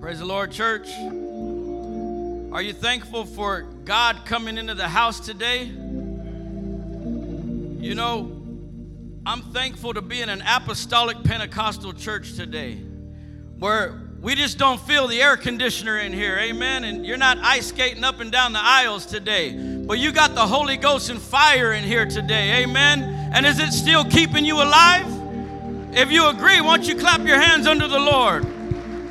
Praise the Lord, church. Are you thankful for God coming into the house today? You know, I'm thankful to be in an apostolic Pentecostal church today where we just don't feel the air conditioner in here, amen? And you're not ice skating up and down the aisles today, but you got the Holy Ghost and fire in here today, amen? And is it still keeping you alive? If you agree, won't you clap your hands unto the Lord?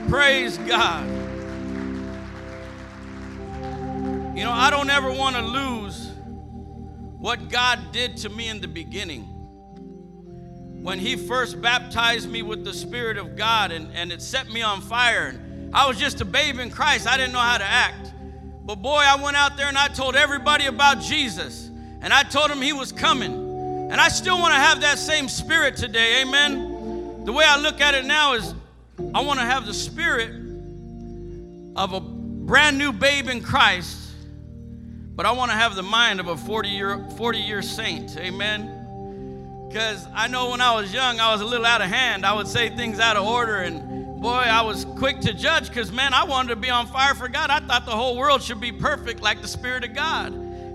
Praise God. You know, I don't ever want to lose what God did to me in the beginning. When he first baptized me with the Spirit of God and it set me on fire. I was just a babe in Christ. I didn't know how to act. But boy, I went out there and I told everybody about Jesus. And I told them he was coming. And I still want to have that same spirit today, amen? The way I look at it now is I want to have the spirit of a brand new babe in Christ. But I want to have the mind of a 40-year saint, amen? Because I know when I was young, I was a little out of hand. I would say things out of order, and boy, I was quick to judge because, man, I wanted to be on fire for God. I thought the whole world should be perfect like the Spirit of God.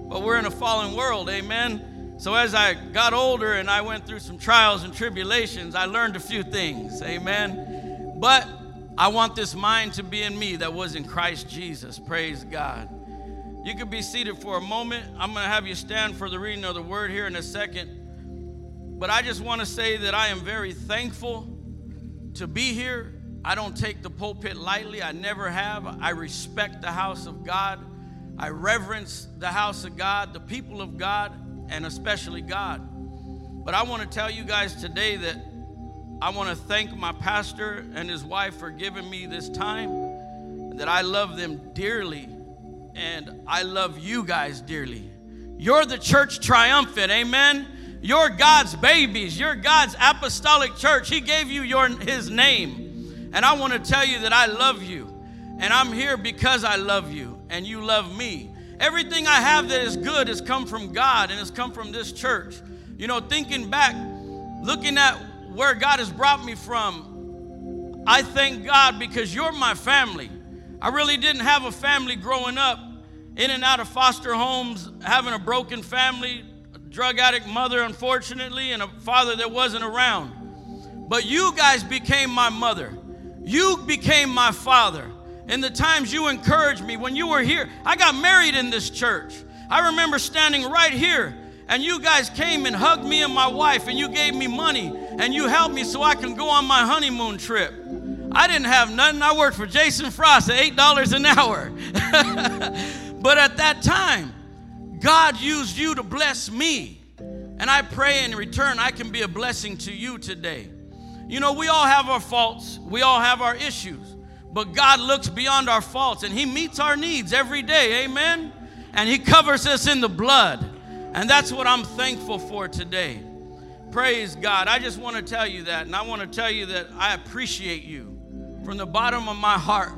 But we're in a fallen world, amen? So as I got older and I went through some trials and tribulations, I learned a few things, amen? But I want this mind to be in me that was in Christ Jesus, praise God. You could be seated for a moment. I'm going to have you stand for the reading of the word here in a second. But I just want to say that I am very thankful to be here. I don't take the pulpit lightly. I never have. I respect the house of God. I reverence the house of God, the people of God, and especially God. But I want to tell you guys today that I want to thank my pastor and his wife for giving me this time, that I love them dearly, and I love you guys dearly. You're the church triumphant, amen? You're God's babies. You're God's apostolic church. He gave you his name. And I want to tell you that I love you. And I'm here because I love you. And you love me. Everything I have that is good has come from God. And it's come from this church. You know, thinking back, looking at where God has brought me from, I thank God because you're my family. I really didn't have a family growing up, in and out of foster homes, having a broken family, drug addict mother, unfortunately, and a father that wasn't around. But you guys became my mother. You became my father. In the times you encouraged me, when you were here, I got married in this church. I remember standing right here, and you guys came and hugged me and my wife, and you gave me money, and you helped me so I can go on my honeymoon trip. I didn't have nothing. I worked for Jason Frost at $8 an hour. But at that time, God used you to bless me, and I pray in return I can be a blessing to you today. You know, we all have our faults. We all have our issues, but God looks beyond our faults, and he meets our needs every day, amen? And he covers us in the blood, and that's what I'm thankful for today. Praise God. I just want to tell you that, and I want to tell you that I appreciate you. From the bottom of my heart,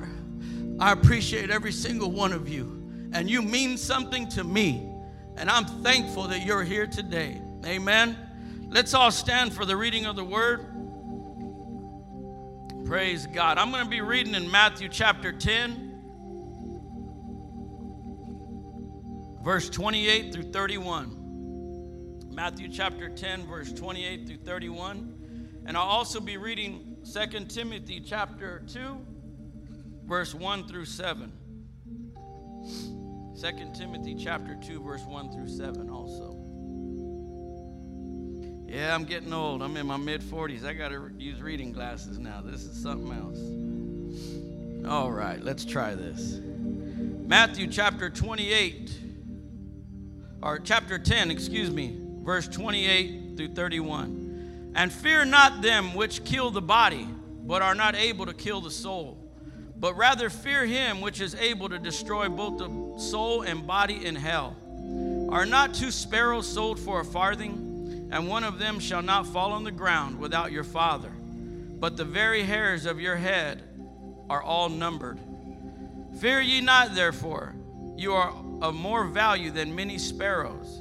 I appreciate every single one of you, and you mean something to me. And I'm thankful that you're here today. Amen. Let's all stand for the reading of the word. Praise God. I'm going to be reading in Matthew chapter 10, verse 28 through 31. Matthew chapter 10, verse 28 through 31. And I'll also be reading 2 Timothy chapter 2, verse 1 through 7. 2 Timothy chapter 2, verse 1 through 7 also. Yeah, I'm getting old. I'm in my mid-40s. I got to use reading glasses now. This is something else. All right, let's try this. Matthew chapter 10, verse 28 through 31. And fear not them which kill the body, but are not able to kill the soul, but rather fear him which is able to destroy both the soul and body in hell. Are not two sparrows sold for a farthing? And one of them shall not fall on the ground without your Father. But the very hairs of your head are all numbered. Fear ye not, therefore, you are of more value than many sparrows.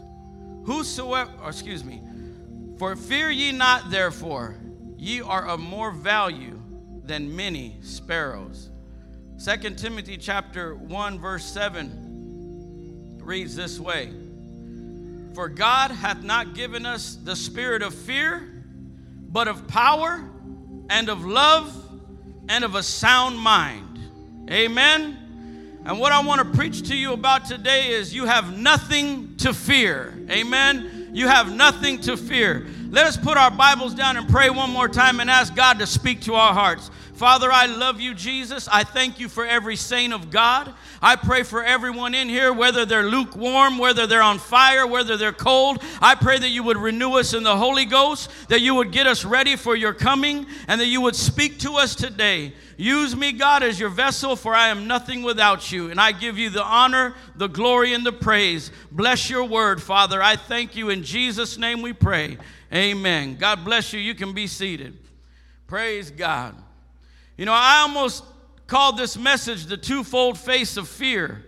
For fear ye not, therefore, ye are of more value than many sparrows. 2 Timothy chapter 1, verse 7 reads this way. For God hath not given us the spirit of fear, but of power and of love and of a sound mind. Amen. And what I want to preach to you about today is you have nothing to fear. Amen. You have nothing to fear. Let us put our Bibles down and pray one more time and ask God to speak to our hearts. Father, I love you, Jesus. I thank you for every saint of God. I pray for everyone in here, whether they're lukewarm, whether they're on fire, whether they're cold. I pray that you would renew us in the Holy Ghost, that you would get us ready for your coming, and that you would speak to us today. Use me, God, as your vessel, for I am nothing without you. And I give you the honor, the glory, and the praise. Bless your word, Father. I thank you. In Jesus' name we pray. Amen. God bless you. You can be seated. Praise God. You know, I almost called this message the twofold face of fear,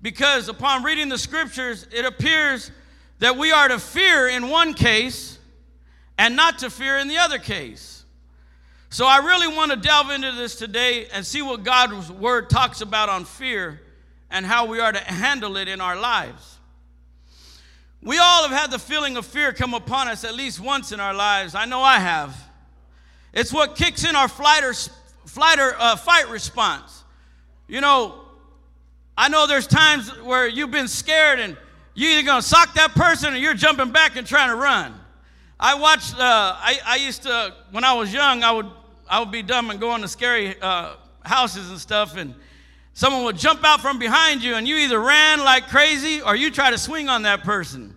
because upon reading the scriptures, it appears that we are to fear in one case and not to fear in the other case. So I really want to delve into this today and see what God's word talks about on fear and how we are to handle it in our lives. We all have had the feeling of fear come upon us at least once in our lives. I know I have. It's what kicks in our fight response. You know, I know there's times where you've been scared and you're either going to sock that person or you're jumping back and trying to run. I watched, I used to, when I was young, I would be dumb and go into scary houses and stuff, and someone would jump out from behind you and you either ran like crazy or you try to swing on that person.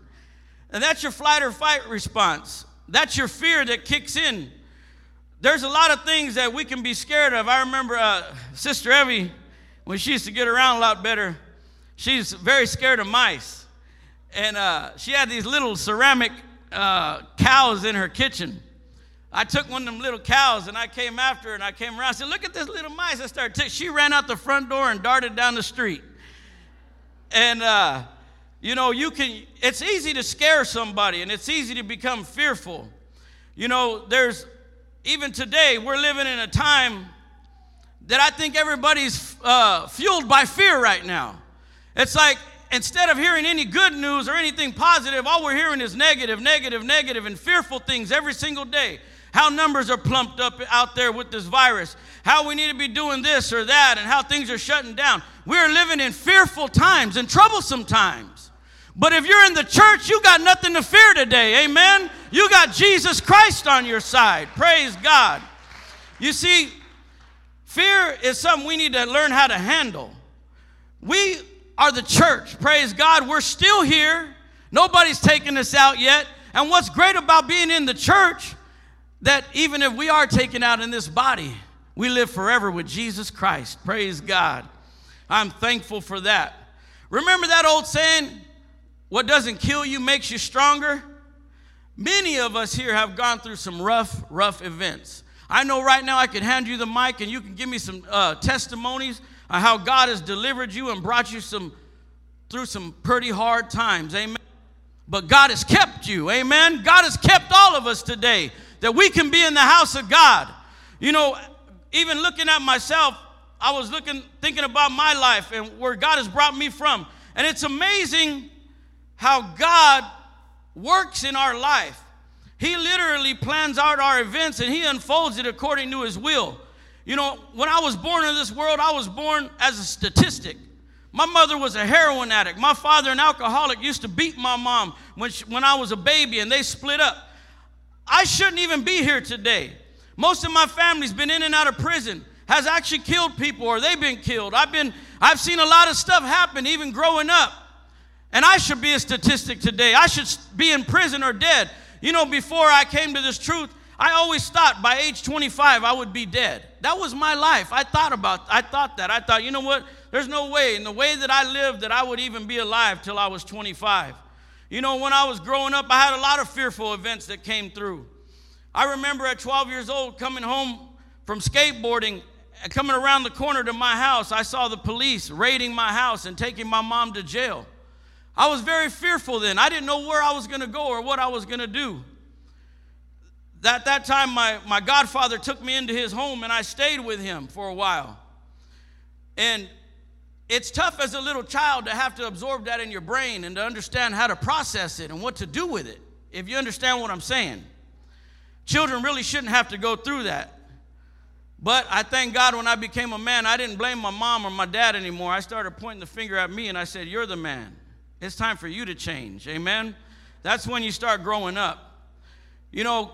And that's your flight or fight response. That's your fear that kicks in. There's a lot of things that we can be scared of. I remember Sister Evie, when she used to get around a lot better, she's very scared of mice. And she had these little ceramic cows in her kitchen. I took one of them little cows, and I came after her, and I came around. I said, look at this little mice. I started she ran out the front door and darted down the street. And, you know, it's easy to scare somebody, and it's easy to become fearful. You know, even today, we're living in a time that I think everybody's fueled by fear right now. It's like, instead of hearing any good news or anything positive, all we're hearing is negative, negative, negative, and fearful things every single day. How numbers are plumped up out there with this virus, how we need to be doing this or that, and how things are shutting down. We're living in fearful times and troublesome times. But if you're in the church, you got nothing to fear today, amen? You got Jesus Christ on your side. Praise God. You see, fear is something we need to learn how to handle. We are the church. Praise God. We're still here. Nobody's taken us out yet. And what's great about being in the church, that even if we are taken out in this body, we live forever with Jesus Christ. Praise God. I'm thankful for that. Remember that old saying, what doesn't kill you makes you stronger? Many of us here have gone through some rough events. I know right now I could hand you the mic and you can give me some testimonies on how God has delivered you and brought you through some pretty hard times, amen? But God has kept you, amen? God has kept all of us today, that we can be in the house of God. You know, even looking at myself, I was thinking about my life and where God has brought me from. And it's amazing how God works in our life. He literally plans out our events and he unfolds it according to his will. You know, when I was born in this world, I was born as a statistic. My mother was a heroin addict. My father, an alcoholic, used to beat my mom when I was a baby, and they split up. I shouldn't even be here today. Most of my family's been in and out of prison, has actually killed people, or they've been killed. I've seen a lot of stuff happen even growing up. And I should be a statistic today. I should be in prison or dead. You know, before I came to this truth, I always thought by age 25 I would be dead. That was my life. I thought, you know what? There's no way in the way that I lived that I would even be alive till I was 25. You know, when I was growing up, I had a lot of fearful events that came through. I remember at 12 years old coming home from skateboarding, and coming around the corner to my house, I saw the police raiding my house and taking my mom to jail. I was very fearful then. I didn't know where I was going to go or what I was going to do. At that time, my godfather took me into his home, and I stayed with him for a while. And it's tough as a little child to have to absorb that in your brain and to understand how to process it and what to do with it, if you understand what I'm saying. Children really shouldn't have to go through that. But I thank God when I became a man, I didn't blame my mom or my dad anymore. I started pointing the finger at me and I said, you're the man. It's time for you to change. Amen? That's when you start growing up. You know,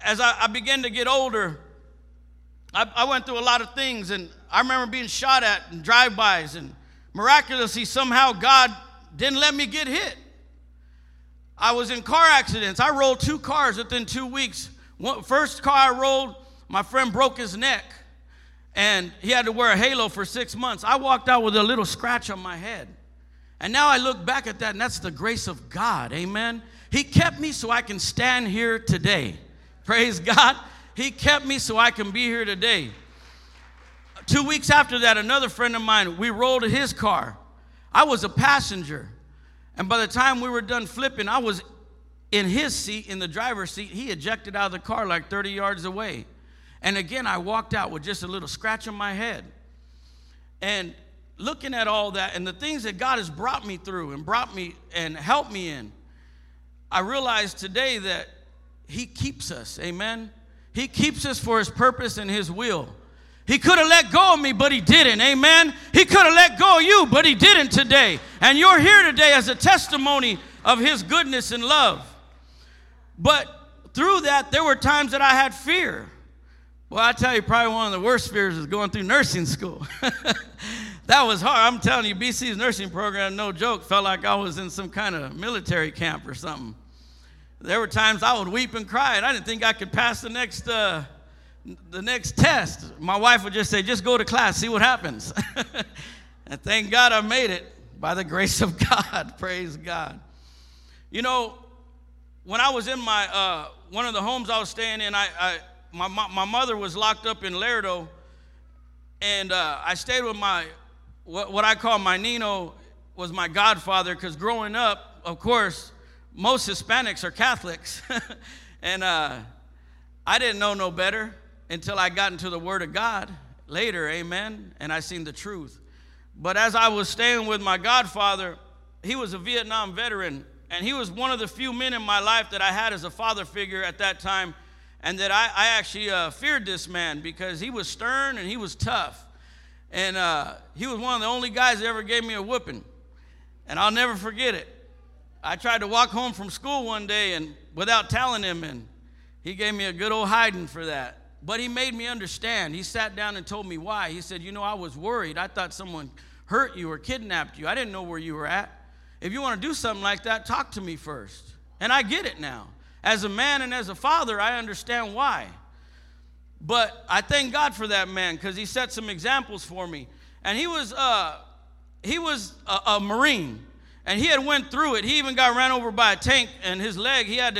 as I began to get older, I went through a lot of things, and I remember being shot at and drive-bys, and miraculously somehow God didn't let me get hit. I was in car accidents. I rolled 2 cars within 2 weeks. First car I rolled, my friend broke his neck, and he had to wear a halo for 6 months. I walked out with a little scratch on my head. And now I look back at that, and that's the grace of God. Amen. He kept me so I can stand here today. Praise God. He kept me so I can be here today. 2 weeks after that, another friend of mine, we rolled his car. I was a passenger. And by the time we were done flipping, I was in his seat, in the driver's seat. He ejected out of the car like 30 yards away. And again, I walked out with just a little scratch on my head. And looking at all that and the things that God has brought me through and brought me and helped me in, I realized today that he keeps us. Amen. He keeps us for his purpose and his will. He could have let go of me, but he didn't. Amen. He could have let go of you, but he didn't today. And you're here today as a testimony of his goodness and love. But through that, there were times that I had fear. Well, I tell you, probably one of the worst fears is going through nursing school. That was hard. I'm telling you, BC's nursing program, no joke, felt like I was in some kind of military camp or something. There were times I would weep and cry, and I didn't think I could pass the next test. My wife would just say, just go to class, see what happens. And thank God I made it by the grace of God. Praise God. You know, when I was in my one of the homes I was staying in, my mother was locked up in Laredo, and I stayed with my, what I call my Nino, was my godfather, because growing up, of course, most Hispanics are Catholics, and I didn't know no better until I got into the Word of God later, amen, and I seen the truth. But as I was staying with my godfather, he was a Vietnam veteran, and he was one of the few men in my life that I had as a father figure at that time, and that I actually feared this man because he was stern and he was tough, and he was one of the only guys that ever gave me a whooping, and I'll never forget it. I tried to walk home from school one day and without telling him, and he gave me a good old hiding for that. But he made me understand. He sat down and told me why. He said, you know, I was worried. I thought someone hurt you or kidnapped you. I didn't know where you were at. If you want to do something like that, talk to me first. And I get it now. As a man and as a father, I understand why. But I thank God for that man because he set some examples for me. And he was a Marine. And he had went through it. He even got ran over by a tank, and his leg, he had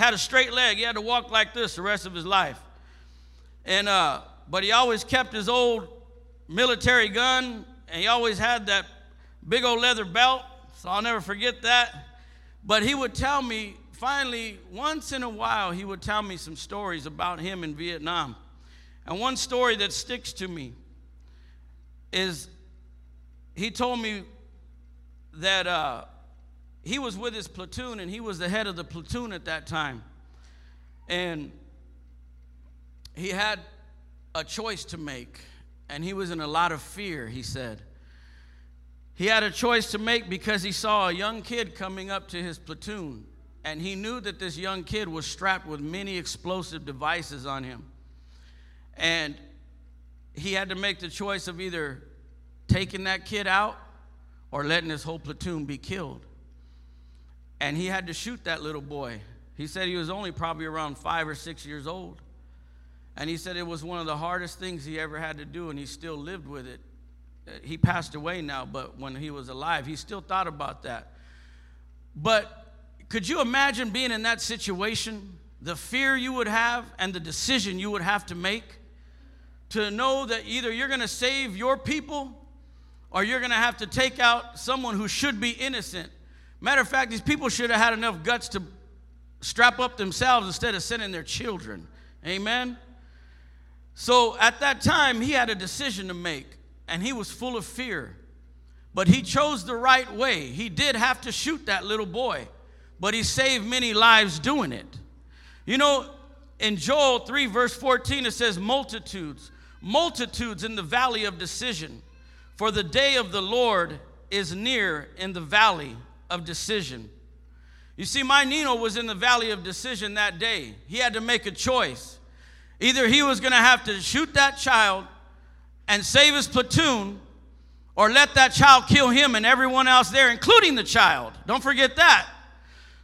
a straight leg. He had to walk like this the rest of his life. And but he always kept his old military gun, and he always had that big old leather belt, so I'll never forget that. But he would tell me, finally, once in a while, he would tell me some stories about him in Vietnam. And one story that sticks to me is he told me that he was with his platoon, and he was the head of the platoon at that time. And he had a choice to make, and he was in a lot of fear, he said. He had a choice to make because he saw a young kid coming up to his platoon, and he knew that this young kid was strapped with many explosive devices on him. And he had to make the choice of either taking that kid out or letting his whole platoon be killed. And he had to shoot that little boy. He said he was only probably around 5 or 6 years old. And he said it was one of the hardest things he ever had to do, and he still lived with it. He passed away now, but when he was alive, he still thought about that. But could you imagine being in that situation? The fear you would have and the decision you would have to make to know that either you're going to save your people or you're going to have to take out someone who should be innocent. Matter of fact, these people should have had enough guts to strap up themselves instead of sending their children. Amen? So at that time, he had a decision to make. and he was full of fear. But he chose the right way. He did have to shoot that little boy, but he saved many lives doing it. You know, in Joel 3, verse 14, it says, multitudes in the valley of decision, for the day of the Lord is near in the valley of decision. You see, my Nino was in the valley of decision that day. He had to make a choice. Either he was going to have to shoot that child and save his platoon, or let that child kill him and everyone else there, including the child. Don't forget that.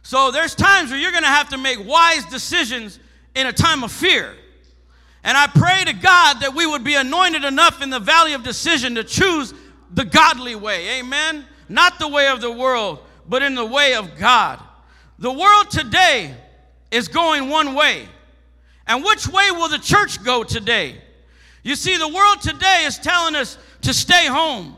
So there's times where you're going to have to make wise decisions in a time of fear. And I pray to God that we would be anointed enough in the valley of decision to choose the godly way. Amen? Not the way of the world, but in the way of God. The world today is going one way. And which way will the church go today? You see, the world today is telling us to stay home.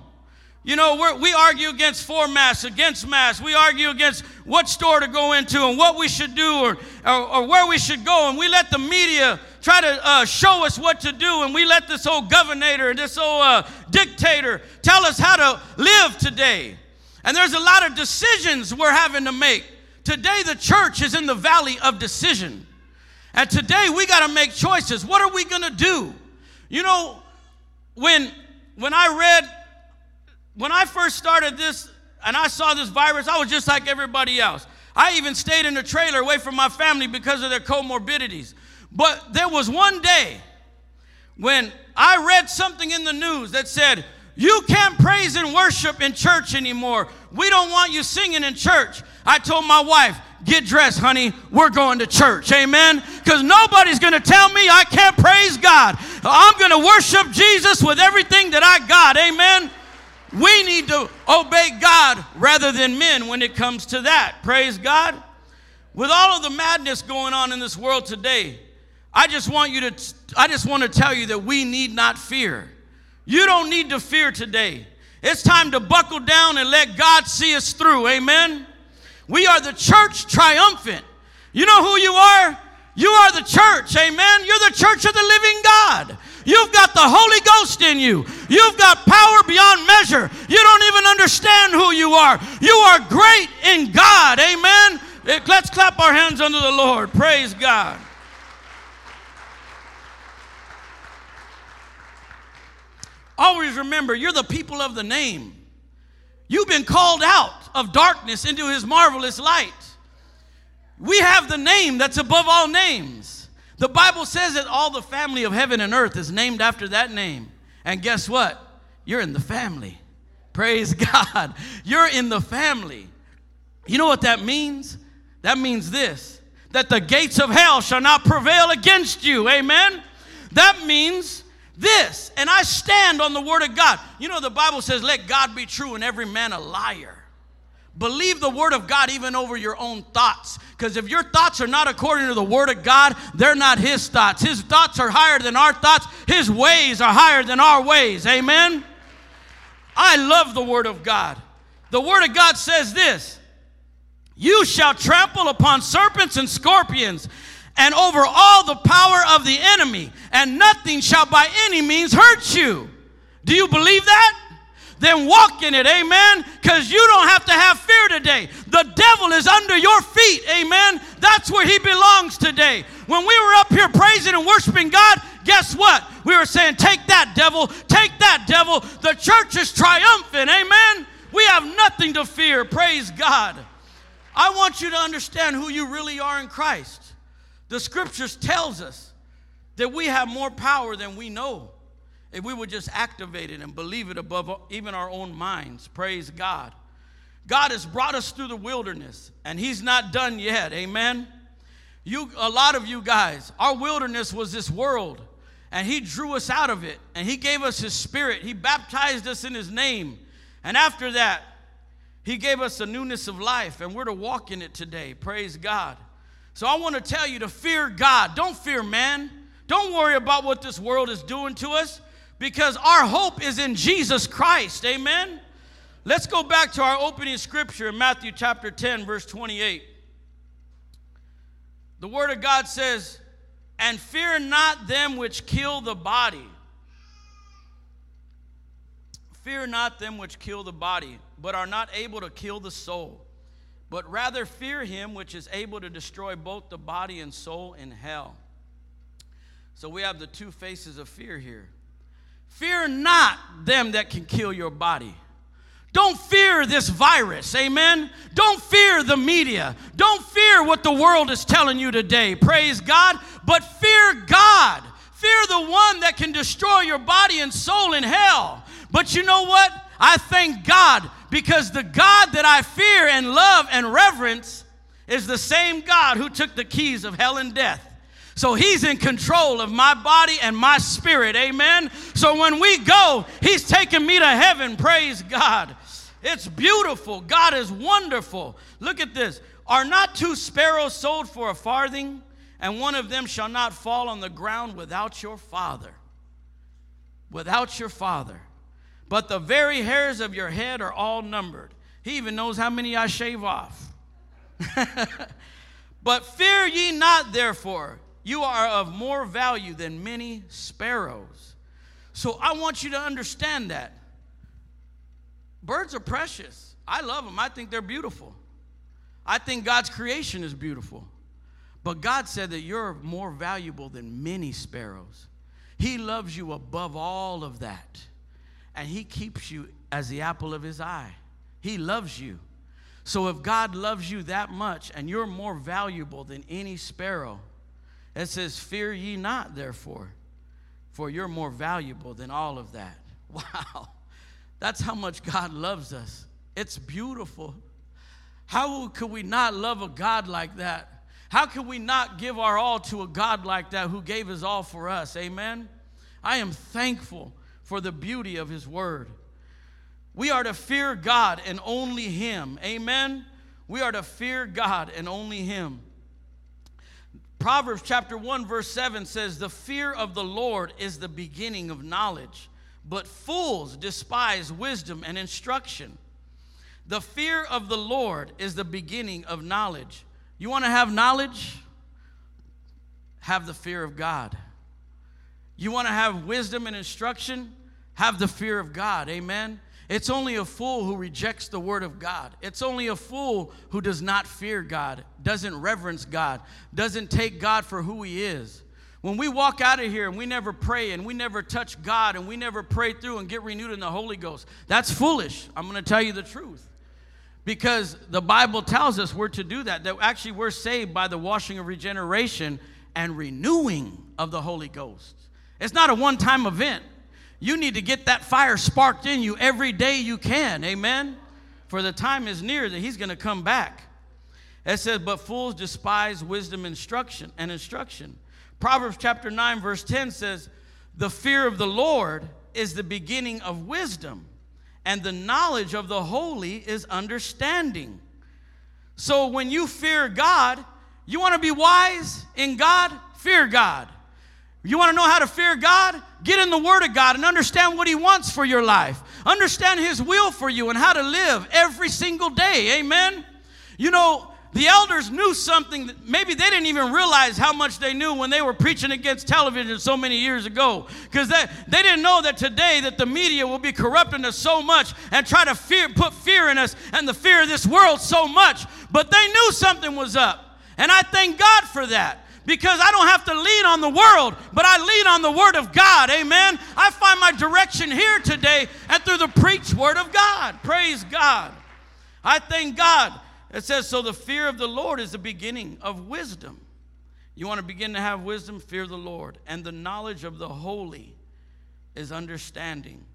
You know, we argue against for masks, against masks. We argue against what store to go into and what we should do or where we should go. And we let the media try to show us what to do. And we let this old governor, this old dictator tell us how to live today. And there's a lot of decisions we're having to make. Today, the church is in the valley of decision. And today, we got to make choices. What are we going to do? You know, when I first started this and I saw this virus, I was just like everybody else. I even stayed in a trailer away from my family because of their comorbidities. But there was one day when I read something in the news that said, you can't praise and worship in church anymore. We don't want you singing in church. I told my wife, get dressed, honey. We're going to church. Amen? Because nobody's going to tell me I can't praise God. I'm going to worship Jesus with everything that I got. Amen? We need to obey God rather than men when it comes to that. Praise God. With all of the madness going on in this world today, I just want to tell you that we need not fear. You don't need to fear today. It's time to buckle down and let God see us through. Amen? We are the church triumphant. You know who you are? You are the church, amen? You're the church of the living God. You've got the Holy Ghost in you. You've got power beyond measure. You don't even understand who you are. You are great in God, amen? Let's clap our hands unto the Lord. Praise God. Always remember, you're the people of the name. You've been called out of darkness into his marvelous light. We have the name that's above all names. The Bible says that all the family of heaven and earth is named after that name. And guess what? You're in the family. Praise God. You're in the family. You know what that means? That means this, that the gates of hell shall not prevail against you. Amen? That means this, and I stand on the word of God. You know, the Bible says, let God be true and every man a liar. Believe the word of God even over your own thoughts. Because if your thoughts are not according to the word of God, they're not his thoughts. His thoughts are higher than our thoughts. His ways are higher than our ways. Amen? I love the word of God. The word of God says this, you shall trample upon serpents and scorpions and over all the power of the enemy, and nothing shall by any means hurt you. Do you believe that? Then walk in it, amen, because you don't have to have fear today. The devil is under your feet, amen. That's where he belongs today. When we were up here praising and worshiping God, guess what? We were saying, take that, devil, take that, devil. The church is triumphant, amen. We have nothing to fear, praise God. I want you to understand who you really are in Christ. The scriptures tells us that we have more power than we know if we would just activate it and believe it above even our own minds. Praise God. God has brought us through the wilderness, and he's not done yet. Amen. A lot of you guys, our wilderness was this world, and he drew us out of it, and he gave us his spirit. He baptized us in his name, and after that, he gave us the newness of life, and we're to walk in it today. Praise God. So I want to tell you to fear God. Don't fear man. Don't worry about what this world is doing to us, because our hope is in Jesus Christ. Amen? Let's go back to our opening scripture in Matthew chapter 10, verse 28. The word of God says, and fear not them which kill the body, Fear not them which kill the body, but are not able to kill the soul, but rather fear him which is able to destroy both the body and soul in hell. So we have the two faces of fear here. Fear not them that can kill your body. Don't fear this virus, amen? Don't fear the media. Don't fear what the world is telling you today, praise God. But fear God. Fear the one that can destroy your body and soul in hell. But you know what? I thank God, because the God that I fear and love and reverence is the same God who took the keys of hell and death. So he's in control of my body and my spirit, amen? So when we go, he's taking me to heaven, praise God. It's beautiful. God is wonderful. Look at this. Are not two sparrows sold for a farthing? And one of them shall not fall on the ground without your Father. Without your Father. But the very hairs of your head are all numbered. He even knows how many I shave off. But fear ye not, therefore. You are of more value than many sparrows. So I want you to understand that. Birds are precious. I love them. I think they're beautiful. I think God's creation is beautiful. But God said that you're more valuable than many sparrows. He loves you above all of that. And he keeps you as the apple of his eye. He loves you. So if God loves you that much and you're more valuable than any sparrow, it says, fear ye not, therefore, for you're more valuable than all of that. Wow. That's how much God loves us. It's beautiful. How could we not love a God like that? How can we not give our all to a God like that who gave his all for us? Amen? I am thankful for the beauty of his word. We are to fear God and only him. Amen? We are to fear God and only him. Proverbs chapter 1 verse 7 says, the fear of the Lord is the beginning of knowledge, but fools despise wisdom and instruction. The fear of the Lord is the beginning of knowledge. You want to have knowledge? Have the fear of God. You want to have wisdom and instruction? Have the fear of God, amen? It's only a fool who rejects the word of God. It's only a fool who does not fear God, doesn't reverence God, doesn't take God for who he is. When we walk out of here and we never pray and we never touch God and we never pray through and get renewed in the Holy Ghost, that's foolish. I'm going to tell you the truth. Because the Bible tells us we're to do that, that actually we're saved by the washing of regeneration and renewing of the Holy Ghost. It's not a one-time event. You need to get that fire sparked in you every day you can, amen? For the time is near that he's going to come back. It says, but fools despise wisdom and instruction. Proverbs chapter 9 verse 10 says, the fear of the Lord is the beginning of wisdom, and the knowledge of the holy is understanding. So when you fear God, you want to be wise in God? Fear God. You want to know how to fear God? Get in the Word of God and understand what he wants for your life. Understand his will for you and how to live every single day. Amen? You know, the elders knew something that maybe they didn't even realize how much they knew when they were preaching against television so many years ago, because they didn't know that today that the media will be corrupting us so much and try to put fear in us and the fear of this world so much. But they knew something was up, and I thank God for that. Because I don't have to lean on the world, but I lean on the word of God, amen? I find my direction here today and through the preached word of God. Praise God. I thank God. It says, so the fear of the Lord is the beginning of wisdom. You want to begin to have wisdom? Fear the Lord. And the knowledge of the holy is understanding.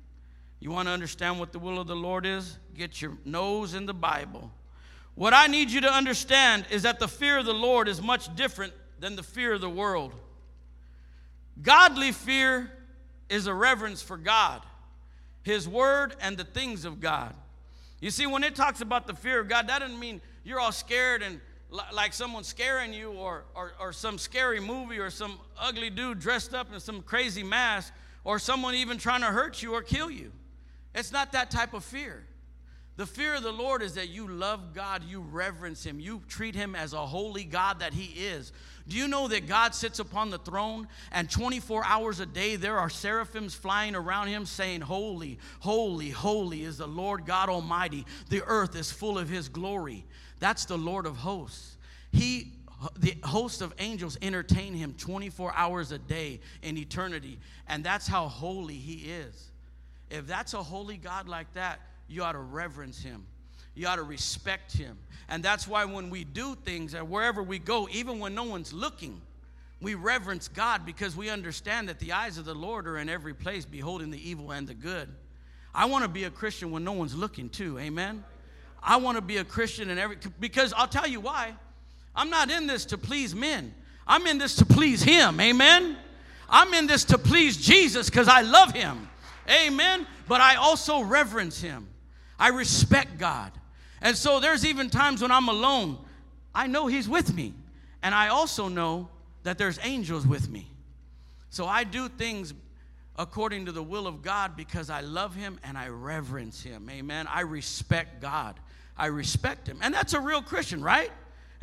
You want to understand what the will of the Lord is? Get your nose in the Bible. What I need you to understand is that the fear of the Lord is much different than the fear of the world. Godly fear is a reverence for God, his word, and the things of God. You see, when it talks about the fear of God, that doesn't mean you're all scared and like someone's scaring you or some scary movie or some ugly dude dressed up in some crazy mask or someone even trying to hurt you or kill you. It's not that type of fear. The fear of the Lord is that you love God, you reverence him, you treat him as a holy God that he is. Do you know that God sits upon the throne, and 24 hours a day there are seraphims flying around him saying, "Holy, holy, holy is the Lord God Almighty. The earth is full of his glory." That's the Lord of hosts. He, the host of angels, entertain him 24 hours a day in eternity, and that's how holy he is. If that's a holy God like that, you ought to reverence him. You ought to respect him. And that's why when we do things and wherever we go, even when no one's looking, we reverence God, because we understand that the eyes of the Lord are in every place, beholding the evil and the good. I want to be a Christian when no one's looking too, amen? I want to be a Christian in every, because I'll tell you why. I'm not in this to please men. I'm in this to please him, amen? I'm in this to please Jesus because I love him, amen? But I also reverence him. I respect God. And so there's even times when I'm alone, I know he's with me. And I also know that there's angels with me. So I do things according to the will of God because I love him and I reverence him. Amen. I respect God. I respect him. And that's a real Christian, right?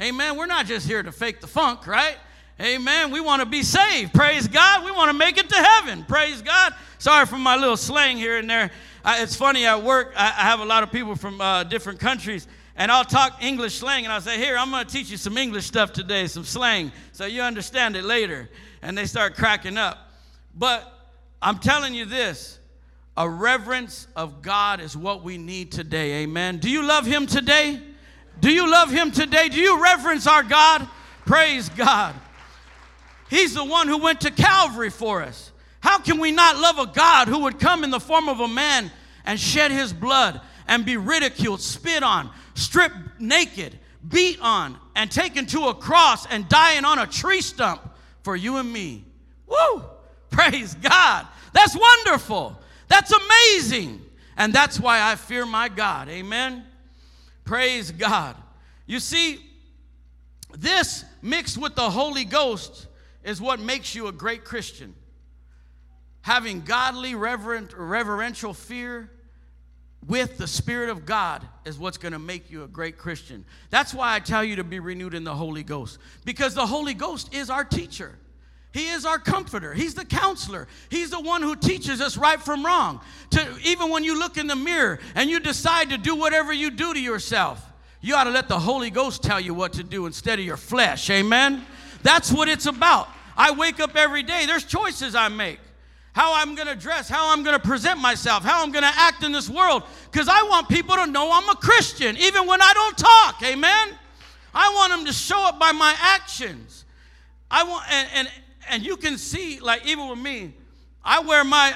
Amen. We're not just here to fake the funk, right? Amen. We want to be saved. Praise God. We want to make it to heaven. Praise God. Sorry for my little slang here and there. It's funny, at work, I have a lot of people from different countries, and I'll talk English slang, and I'll say, "Here, I'm going to teach you some English stuff today, some slang, so you understand it later." And they start cracking up. But I'm telling you this, a reverence of God is what we need today, amen? Do you love him today? Do you love him today? Do you reverence our God? Praise God. He's the one who went to Calvary for us. How can we not love a God who would come in the form of a man and shed his blood and be ridiculed, spit on, stripped naked, beat on, and taken to a cross and dying on a tree stump for you and me? Woo! Praise God. That's wonderful. That's amazing. And that's why I fear my God. Amen? Praise God. You see, this mixed with the Holy Ghost is what makes you a great Christian. Having godly, reverential fear with the Spirit of God is what's going to make you a great Christian. That's why I tell you to be renewed in the Holy Ghost, because the Holy Ghost is our teacher. He is our comforter. He's the counselor. He's the one who teaches us right from wrong. Even when you look in the mirror and you decide to do whatever you do to yourself, you ought to let the Holy Ghost tell you what to do instead of your flesh. Amen? That's what it's about. I wake up every day. There's choices I make. How I'm going to dress, how I'm going to present myself, how I'm going to act in this world. Because I want people to know I'm a Christian, even when I don't talk, amen? I want them to show up by my actions. I want, and you can see, like, even with me, I wear my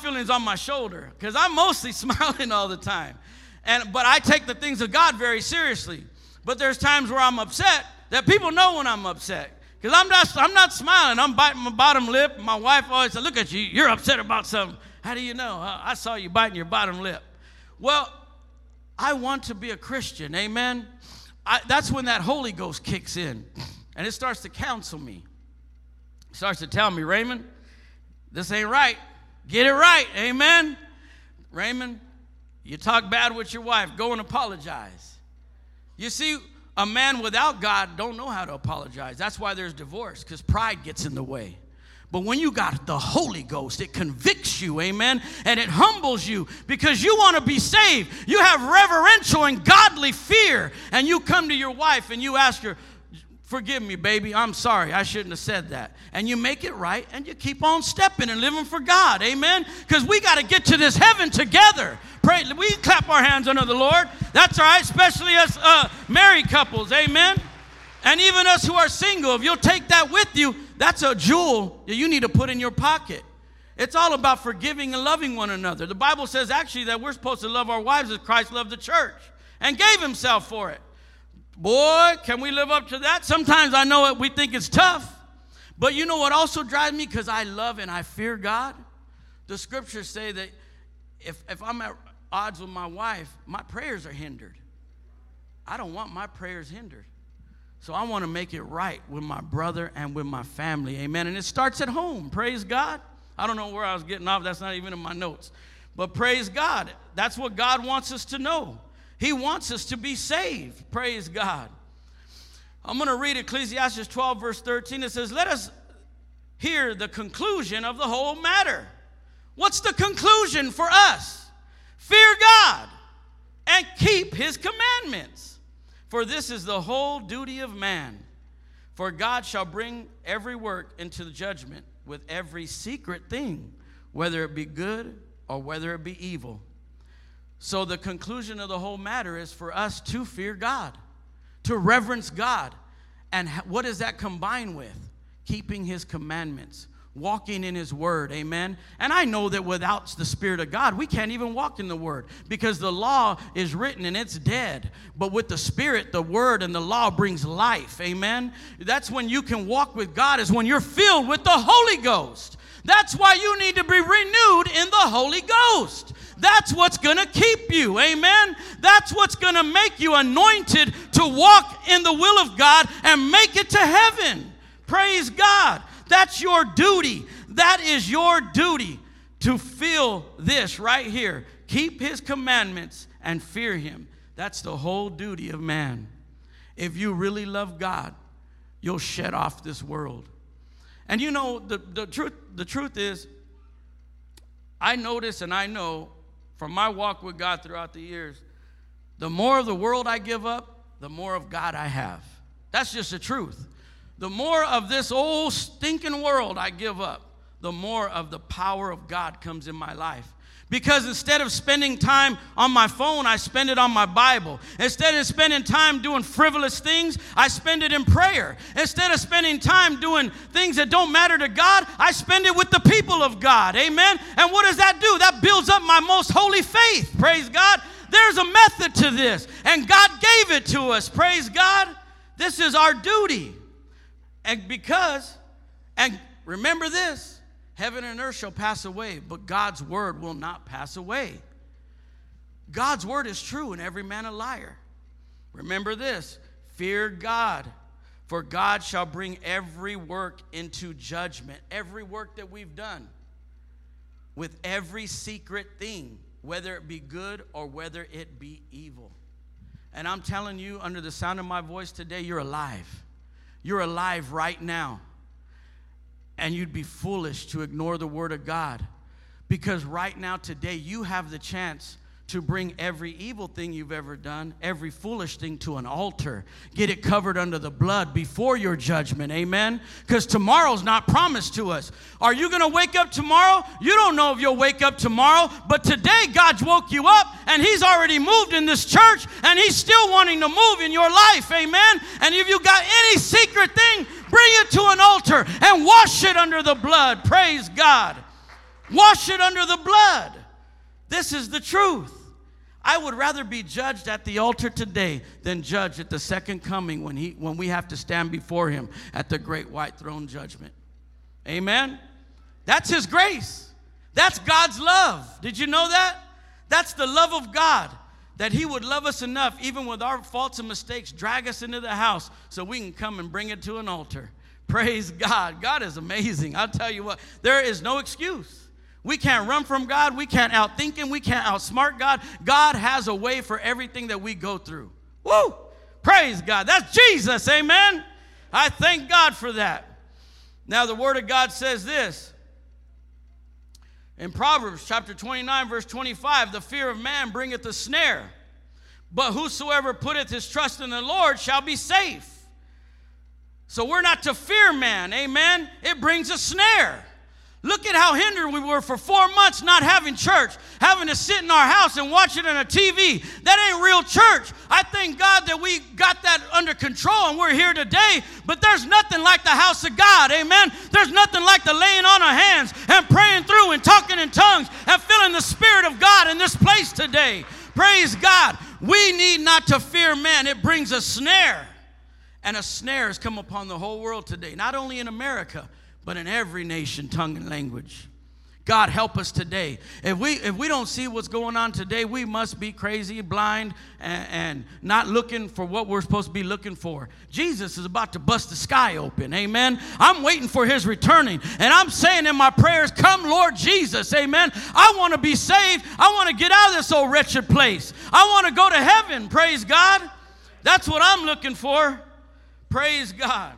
feelings on my shoulder because I'm mostly smiling all the time. But I take the things of God very seriously. But there's times where I'm upset that people know when I'm upset. Because I'm not smiling. I'm biting my bottom lip. My wife always said, "Look at you. You're upset about something. How do you know? I saw you biting your bottom lip." Well, I want to be a Christian. Amen? That's when that Holy Ghost kicks in. And it starts to counsel me. It starts to tell me, "Raymond, this ain't right. Get it right." Amen? "Raymond, you talk bad with your wife. Go and apologize." You see, a man without God don't know how to apologize. That's why there's divorce, because pride gets in the way. But when you got the Holy Ghost, it convicts you, amen, and it humbles you because you want to be saved. You have reverential and godly fear, and you come to your wife and you ask her, "Forgive me, baby, I'm sorry, I shouldn't have said that." And you make it right, and you keep on stepping and living for God, amen, because we got to get to this heaven together. Pray, we clap our hands unto the Lord. That's all right, especially us married couples, amen, and even us who are single. If you'll take that with you, that's a jewel that you need to put in your pocket. It's all about forgiving and loving one another. The Bible says actually that we're supposed to love our wives as Christ loved the church and gave himself for it. Boy, can we live up to that? Sometimes I know it, we think it's tough, but you know what also drives me, because I love and I fear God? The scriptures say that if I'm at odds with my wife, my prayers are hindered. I don't want my prayers hindered. So I want to make it right with my brother and with my family, amen? And it starts at home, praise God. I don't know where I was getting off, that's not even in my notes. But praise God, that's what God wants us to know. He wants us to be saved, praise God. I'm going to read Ecclesiastes 12, verse 13. It says, let us hear the conclusion of the whole matter. What's the conclusion for us? Fear God and keep his commandments, for this is the whole duty of man. For God shall bring every work into the judgment with every secret thing, whether it be good or whether it be evil. So the conclusion of the whole matter is for us to fear God, to reverence God. And what does that combine with? Keeping his commandments, walking in his word, amen? And I know that without the Spirit of God, we can't even walk in the word because the law is written and it's dead. But with the Spirit, the word and the law brings life, amen? That's when you can walk with God, is when you're filled with the Holy Ghost. That's why you need to be renewed in the Holy Ghost. That's what's going to keep you, amen? That's what's going to make you anointed to walk in the will of God and make it to heaven. Praise God. That's your duty. That is your duty to feel this right here. Keep his commandments and fear him. That's the whole duty of man. If you really love God, you'll shed off this world. And you know, the truth is, I notice and I know from my walk with God throughout the years, the more of the world I give up, the more of God I have. That's just the truth. The more of this old stinking world I give up, the more of the power of God comes in my life. Because instead of spending time on my phone, I spend it on my Bible. Instead of spending time doing frivolous things, I spend it in prayer. Instead of spending time doing things that don't matter to God, I spend it with the people of God. Amen? And what does that do? That builds up my most holy faith. Praise God. There's a method to this. And God gave it to us. Praise God. This is our duty. And remember this, heaven and earth shall pass away, but God's word will not pass away. God's word is true, and every man a liar. Remember this, fear God, for God shall bring every work into judgment, every work that we've done, with every secret thing, whether it be good or whether it be evil. And I'm telling you, under the sound of my voice today, you're alive. You're alive right now, and you'd be foolish to ignore the word of God, because right now, today, you have the chance to bring every evil thing you've ever done, every foolish thing to an altar. Get it covered under the blood before your judgment, amen? Because tomorrow's not promised to us. Are you going to wake up tomorrow? You don't know if you'll wake up tomorrow, but today God's woke you up, and he's already moved in this church, and he's still wanting to move in your life, amen? And if you got any secret thing, bring it to an altar and wash it under the blood. Praise God. Wash it under the blood. This is the truth. I would rather be judged at the altar today than judged at the second coming when we have to stand before him at the great white throne judgment. Amen? That's his grace. That's God's love. Did you know that? That's the love of God, that he would love us enough, even with our faults and mistakes, drag us into the house so we can come and bring it to an altar. Praise God. God is amazing. I'll tell you what, there is no excuse. We can't run from God. We can't outthink him. We can't outsmart God. God has a way for everything that we go through. Woo! Praise God. That's Jesus. Amen. I thank God for that. Now the word of God says this. In Proverbs chapter 29, verse 25, the fear of man bringeth a snare, but whosoever putteth his trust in the Lord shall be safe. So we're not to fear man. Amen. It brings a snare. Look at how hindered we were for 4 months not having church, having to sit in our house and watch it on a TV. That ain't real church. I thank God that we got that under control and we're here today, but there's nothing like the house of God, amen? There's nothing like the laying on of hands and praying through and talking in tongues and feeling the Spirit of God in this place today. Praise God. We need not to fear man. It brings a snare, and a snare has come upon the whole world today, not only in America, but in every nation, tongue, and language. God, help us today. If we don't see what's going on today, we must be crazy, blind, and not looking for what we're supposed to be looking for. Jesus is about to bust the sky open, amen? I'm waiting for his returning, and I'm saying in my prayers, come, Lord Jesus, amen? I want to be saved. I want to get out of this old wretched place. I want to go to heaven, praise God. That's what I'm looking for. Praise God.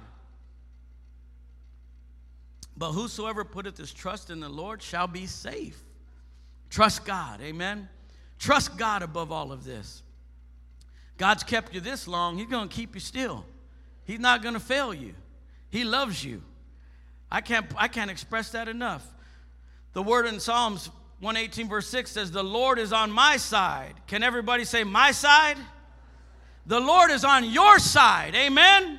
But whosoever putteth his trust in the Lord shall be safe. Trust God. Amen. Trust God above all of this. God's kept you this long. He's going to keep you still. He's not going to fail you. He loves you. I can't express that enough. The word in Psalms 118 verse 6 says, the Lord is on my side. Can everybody say my side? The Lord is on your side. Amen.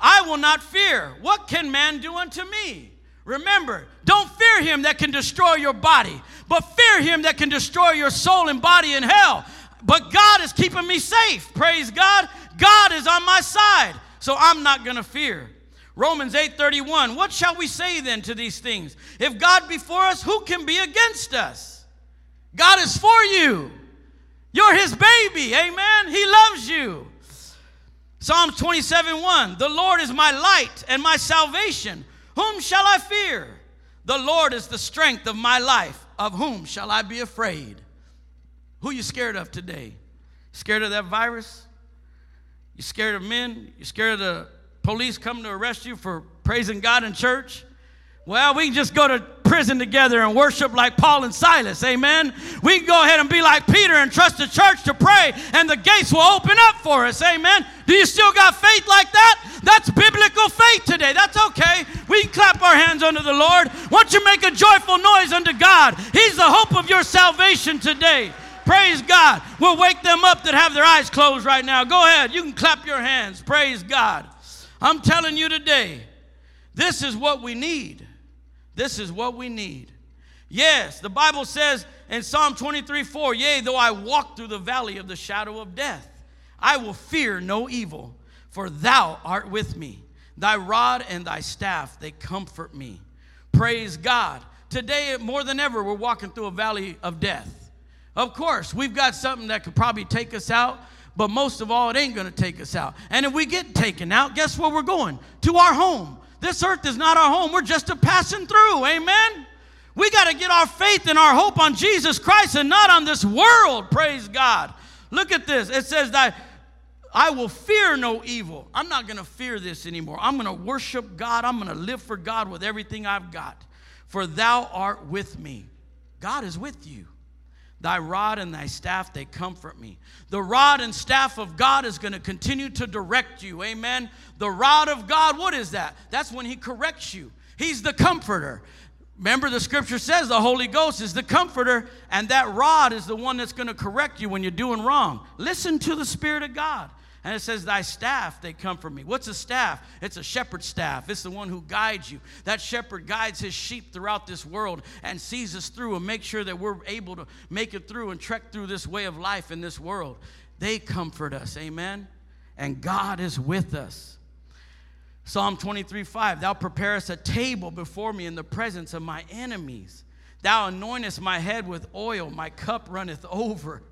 I will not fear. What can man do unto me? Remember, don't fear him that can destroy your body, but fear him that can destroy your soul and body in hell. But God is keeping me safe. Praise God. God is on my side, so I'm not going to fear. Romans 8:31, what shall we say then to these things? If God be for us, who can be against us? God is for you. You're his baby. Amen. He loves you. Psalms 27:1, the Lord is my light and my salvation. Whom shall I fear? The Lord is the strength of my life. Of whom shall I be afraid? Who are you scared of today? Scared of that virus? You scared of men? You scared of the police coming to arrest you for praising God in church? Well, we can just go to prison together and worship like Paul and Silas. Amen. We can go ahead and be like Peter and trust the church to pray, and the gates will open up for us. Amen. Do you still got faith like that? That's biblical faith today. That's okay. We can clap our hands unto the Lord. Won't you make a joyful noise unto God? He's the hope of your salvation today. Praise God. We'll wake them up that have their eyes closed right now. Go ahead. You can clap your hands. Praise God. I'm telling you today, this is what we need. This is what we need. Yes, the Bible says in Psalm 23:4, yea, though I walk through the valley of the shadow of death, I will fear no evil, for thou art with me. Thy rod and thy staff, they comfort me. Praise God. Today, more than ever, we're walking through a valley of death. Of course, we've got something that could probably take us out, but most of all, it ain't going to take us out. And if we get taken out, guess where we're going? To our home. This earth is not our home. We're just a passing through. Amen? We got to get our faith and our hope on Jesus Christ and not on this world. Praise God. Look at this. It says that I will fear no evil. I'm not going to fear this anymore. I'm going to worship God. I'm going to live for God with everything I've got. For thou art with me. God is with you. Thy rod and thy staff, they comfort me. The rod and staff of God is going to continue to direct you. Amen. The rod of God, what is that? That's when he corrects you. He's the comforter. Remember, the scripture says the Holy Ghost is the comforter, and that rod is the one that's going to correct you when you're doing wrong. Listen to the Spirit of God. And it says, thy staff, they comfort me. What's a staff? It's a shepherd's staff. It's the one who guides you. That shepherd guides his sheep throughout this world and sees us through and makes sure that we're able to make it through and trek through this way of life in this world. They comfort us, amen? And God is with us. Psalm 23:5, thou preparest a table before me in the presence of my enemies. Thou anointest my head with oil, my cup runneth over.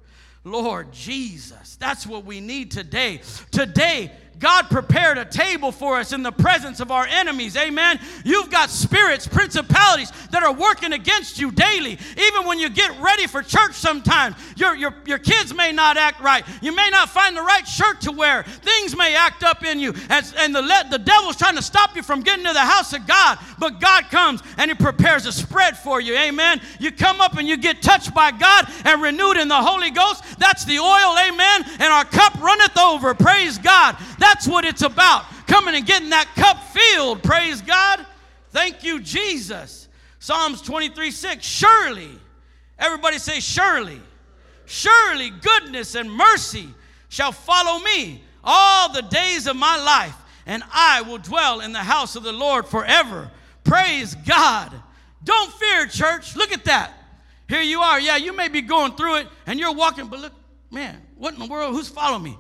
Lord Jesus, that's what we need today. Today, God prepared a table for us in the presence of our enemies. Amen. You've got spirits, principalities that are working against you daily. Even when you get ready for church sometimes, your kids may not act right. You may not find the right shirt to wear. Things may act up in you. And the devil's trying to stop you from getting to the house of God. But God comes and he prepares a spread for you. Amen. You come up and you get touched by God and renewed in the Holy Ghost. That's the oil, amen, and our cup runneth over, praise God. That's what it's about, coming and getting that cup filled, praise God. Thank you, Jesus. Psalms 23:6, surely, everybody say surely. Surely goodness and mercy shall follow me all the days of my life, and I will dwell in the house of the Lord forever. Praise God. Don't fear, church. Look at that. Here you are. Yeah, you may be going through it, and you're walking, but look, man, what in the world? Who's following me?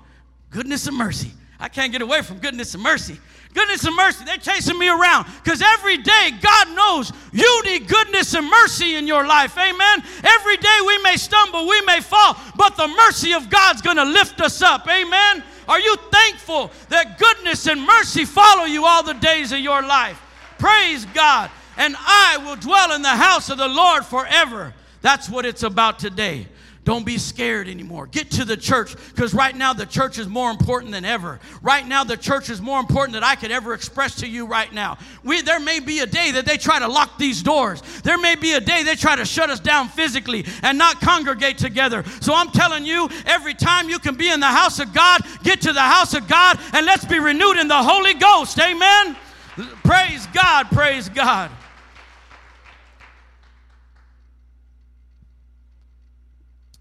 Goodness and mercy. I can't get away from goodness and mercy. Goodness and mercy, they're chasing me around. Because every day, God knows you need goodness and mercy in your life. Amen? Every day we may stumble, we may fall, but the mercy of God's going to lift us up. Amen? Are you thankful that goodness and mercy follow you all the days of your life? Praise God. And I will dwell in the house of the Lord forever. That's what it's about today. Don't be scared anymore. Get to the church, because right now the church is more important than ever. Right now the church is more important than I could ever express to you right now. There may be a day that they try to lock these doors. There may be a day they try to shut us down physically and not congregate together. So I'm telling you, every time you can be in the house of God, get to the house of God, and let's be renewed in the Holy Ghost. Amen? Praise God, praise God.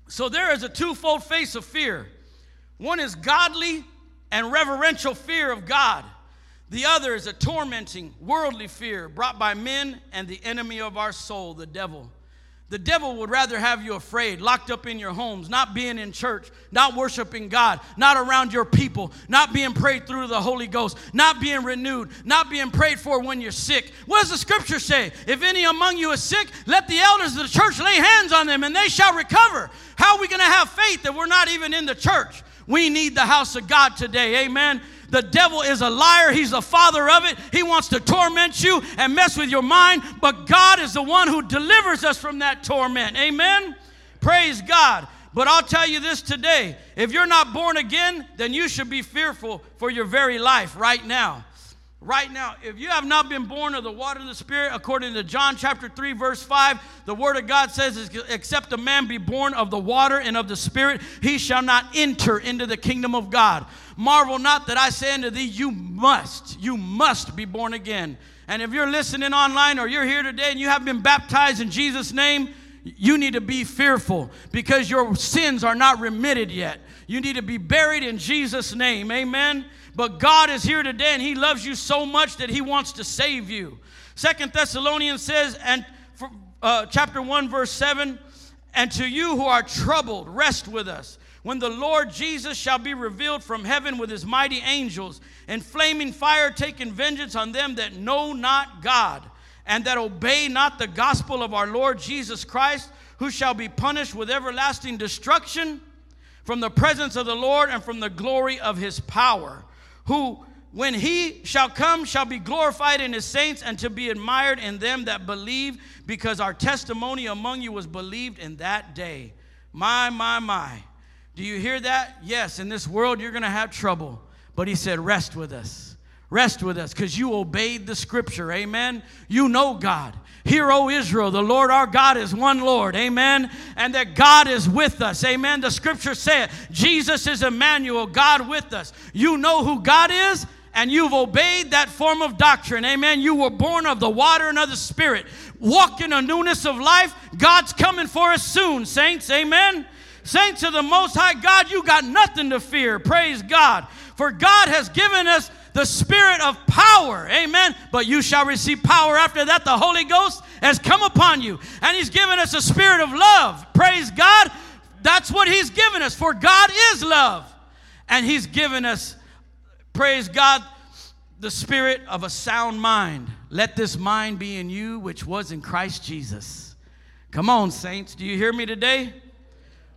So there is a twofold face of fear. One is godly and reverential fear of God. The other is a tormenting, worldly fear brought by men and the enemy of our soul, the devil. The devil would rather have you afraid, locked up in your homes, not being in church, not worshiping God, not around your people, not being prayed through the Holy Ghost, not being renewed, not being prayed for when you're sick. What does the scripture say? If any among you is sick, let the elders of the church lay hands on them and they shall recover. How are we going to have faith that we're not even in the church? We need the house of God today. Amen. The devil is a liar. He's the father of it. He wants to torment you and mess with your mind, but God is the one who delivers us from that torment. Amen? Praise God. But I'll tell you this today. If you're not born again, then you should be fearful for your very life right now. Right now, if you have not been born of the water and the Spirit, according to John chapter 3, verse 5, the Word of God says, except a man be born of the water and of the Spirit, he shall not enter into the kingdom of God. Marvel not that I say unto thee, you must be born again. And if you're listening online or you're here today and you have been baptized in Jesus' name, you need to be fearful because your sins are not remitted yet. You need to be buried in Jesus' name. Amen. But God is here today, and he loves you so much that he wants to save you. 2 Thessalonians says, and chapter 1, verse 7, and to you who are troubled, rest with us, when the Lord Jesus shall be revealed from heaven with his mighty angels, in flaming fire taking vengeance on them that know not God, and that obey not the gospel of our Lord Jesus Christ, who shall be punished with everlasting destruction from the presence of the Lord and from the glory of his power. Who, when he shall come, shall be glorified in his saints and to be admired in them that believe, because our testimony among you was believed in that day. My. Do you hear that? Yes, in this world you're going to have trouble. But he said, rest with us. Rest with us, because you obeyed the scripture. Amen. You know God. Hear, O Israel, the Lord our God is one Lord. Amen. And that God is with us. Amen. The scripture said, Jesus is Emmanuel, God with us. You know who God is, and you've obeyed that form of doctrine. Amen. You were born of the water and of the Spirit. Walk in a newness of life. God's coming for us soon, saints. Amen. Saints of the Most High God, you got nothing to fear. Praise God. For God has given us the spirit of power, amen, but you shall receive power. After that, the Holy Ghost has come upon you, and he's given us a spirit of love. Praise God. That's what he's given us, for God is love, and he's given us, praise God, the spirit of a sound mind. Let this mind be in you, which was in Christ Jesus. Come on, saints. Do you hear me today?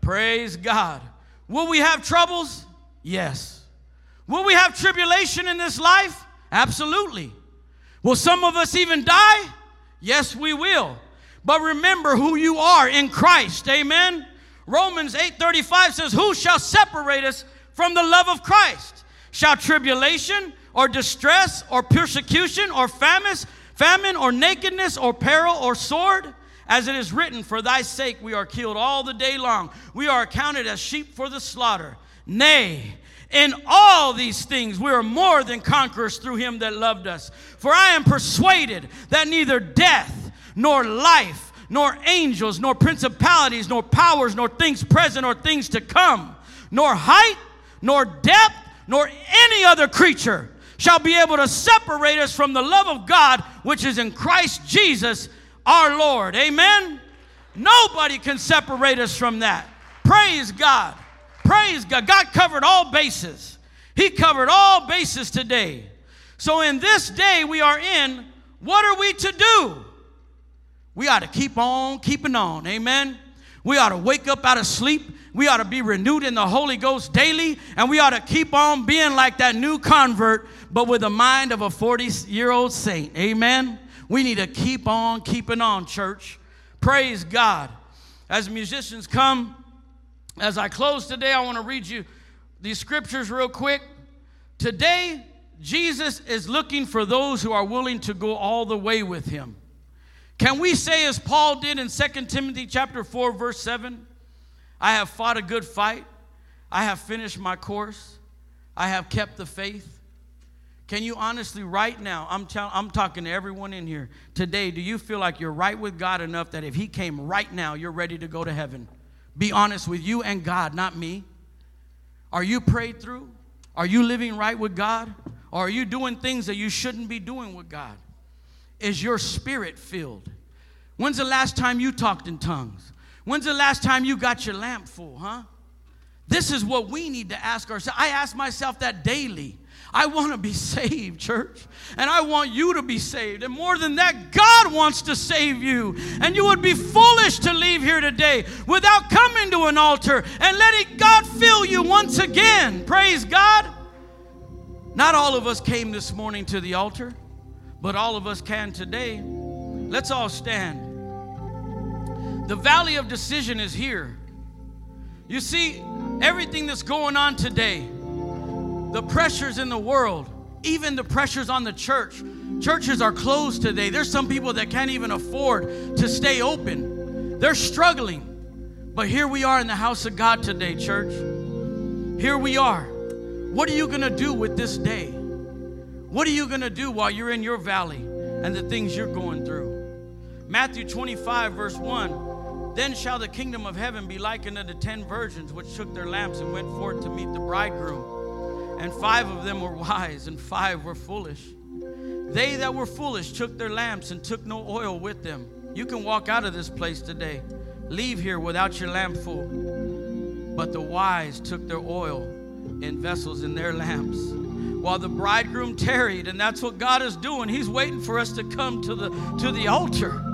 Praise God. Will we have troubles? Yes. Will we have tribulation in this life? Absolutely. Will some of us even die? Yes, we will. But remember who you are in Christ. Amen. Romans 8:35 says, who shall separate us from the love of Christ? Shall tribulation or distress or persecution or famine or nakedness or peril or sword? As it is written, for thy sake we are killed all the day long. We are accounted as sheep for the slaughter. Nay, in all these things we are more than conquerors through him that loved us. For I am persuaded that neither death, nor life, nor angels, nor principalities, nor powers, nor things present, nor things to come, nor height, nor depth, nor any other creature shall be able to separate us from the love of God, which is in Christ Jesus our Lord. Amen? Nobody can separate us from that. Praise God. Praise God. God covered all bases. He covered all bases today. So in this day we are in, what are we to do? We ought to keep on keeping on. Amen. We ought to wake up out of sleep. We ought to be renewed in the Holy Ghost daily. And we ought to keep on being like that new convert, but with the mind of a 40-year-old saint. Amen. We need to keep on keeping on, church. Praise God. As musicians come, as I close today, I want to read you these scriptures real quick. Today, Jesus is looking for those who are willing to go all the way with him. Can we say, as Paul did in 2 Timothy chapter 4, verse 7, I have fought a good fight. I have finished my course. I have kept the faith. Can you honestly, right now, I'm talking to everyone in here today, do you feel like you're right with God enough that if he came right now, you're ready to go to heaven? Be honest with you and God, not me. Are you prayed through? Are you living right with God? Or are you doing things that you shouldn't be doing with God? Is your spirit filled? When's the last time you talked in tongues? When's the last time you got your lamp full, huh? This is what we need to ask ourselves. I ask myself that daily. I want to be saved, church, and I want you to be saved. And more than that, God wants to save you. And you would be foolish to leave here today without coming to an altar and letting God fill you once again. Praise God. Not all of us came this morning to the altar, but all of us can today. Let's all stand. The valley of decision is here. You see, everything that's going on today, the pressures in the world, even the pressures on the church. Churches are closed today. There's some people that can't even afford to stay open. They're struggling. But here we are in the house of God today, church. Here we are. What are you going to do with this day? What are you going to do while you're in your valley and the things you're going through? Matthew 25, verse 1. Then shall the kingdom of heaven be likened unto 10 virgins, which took their lamps and went forth to meet the bridegroom. And 5 of them were wise, and 5 were foolish. They that were foolish took their lamps and took no oil with them. You can walk out of this place today. Leave here without your lamp full. But the wise took their oil in vessels in their lamps. While the bridegroom tarried, and that's what God is doing. He's waiting for us to come to the altar.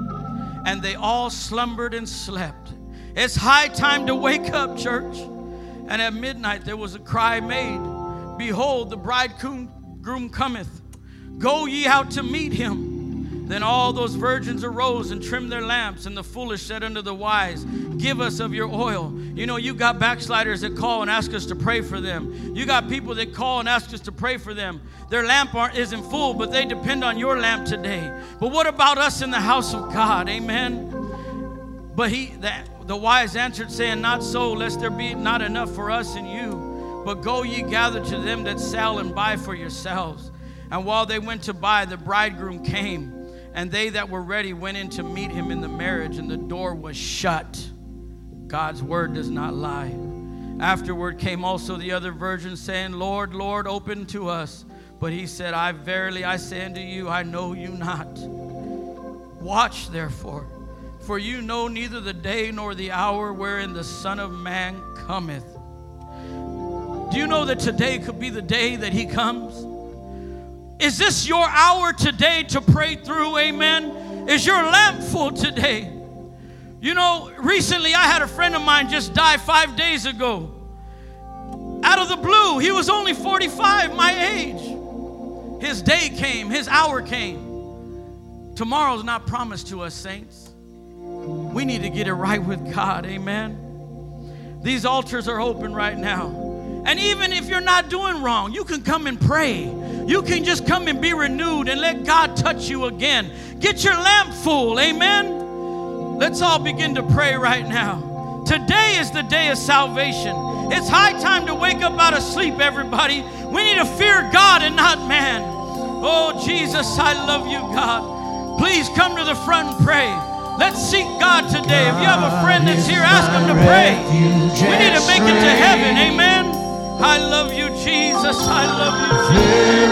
And they all slumbered and slept. It's high time to wake up, church. And at midnight there was a cry made. Behold, the bridegroom cometh. Go ye out to meet him. Then all those virgins arose and trimmed their lamps, and the foolish said unto the wise, give us of your oil. You know, you got backsliders that call and ask us to pray for them. You got people that call and ask us to pray for them. Their lamp isn't full, but they depend on your lamp today. But what about us in the house of God? Amen. But the wise answered, saying, not so, lest there be not enough for us and you. But go ye gather to them that sell and buy for yourselves. And while they went to buy, the bridegroom came, and they that were ready went in to meet him in the marriage, and the door was shut. God's word does not lie. Afterward came also the other virgins, saying, Lord, Lord, open to us. But he said, Verily I say unto you, I know you not. Watch therefore, for you know neither the day nor the hour wherein the Son of Man cometh. Do you know that today could be the day that he comes? Is this your hour today to pray through? Amen. Is your lamp full today? You know, recently I had a friend of mine just die 5 days ago. Out of the blue, he was only 45, my age. His day came, his hour came. Tomorrow's not promised to us, saints. We need to get it right with God. Amen. These altars are open right now. And even if you're not doing wrong, you can come and pray. You can just come and be renewed and let God touch you again. Get your lamp full, amen? Let's all begin to pray right now. Today is the day of salvation. It's high time to wake up out of sleep, everybody. We need to fear God and not man. Oh, Jesus, I love you, God. Please come to the front and pray. Let's seek God today. If you have a friend that's here, ask him to pray. We need to make it to heaven, amen? I love you, Jesus. I love you, Jesus.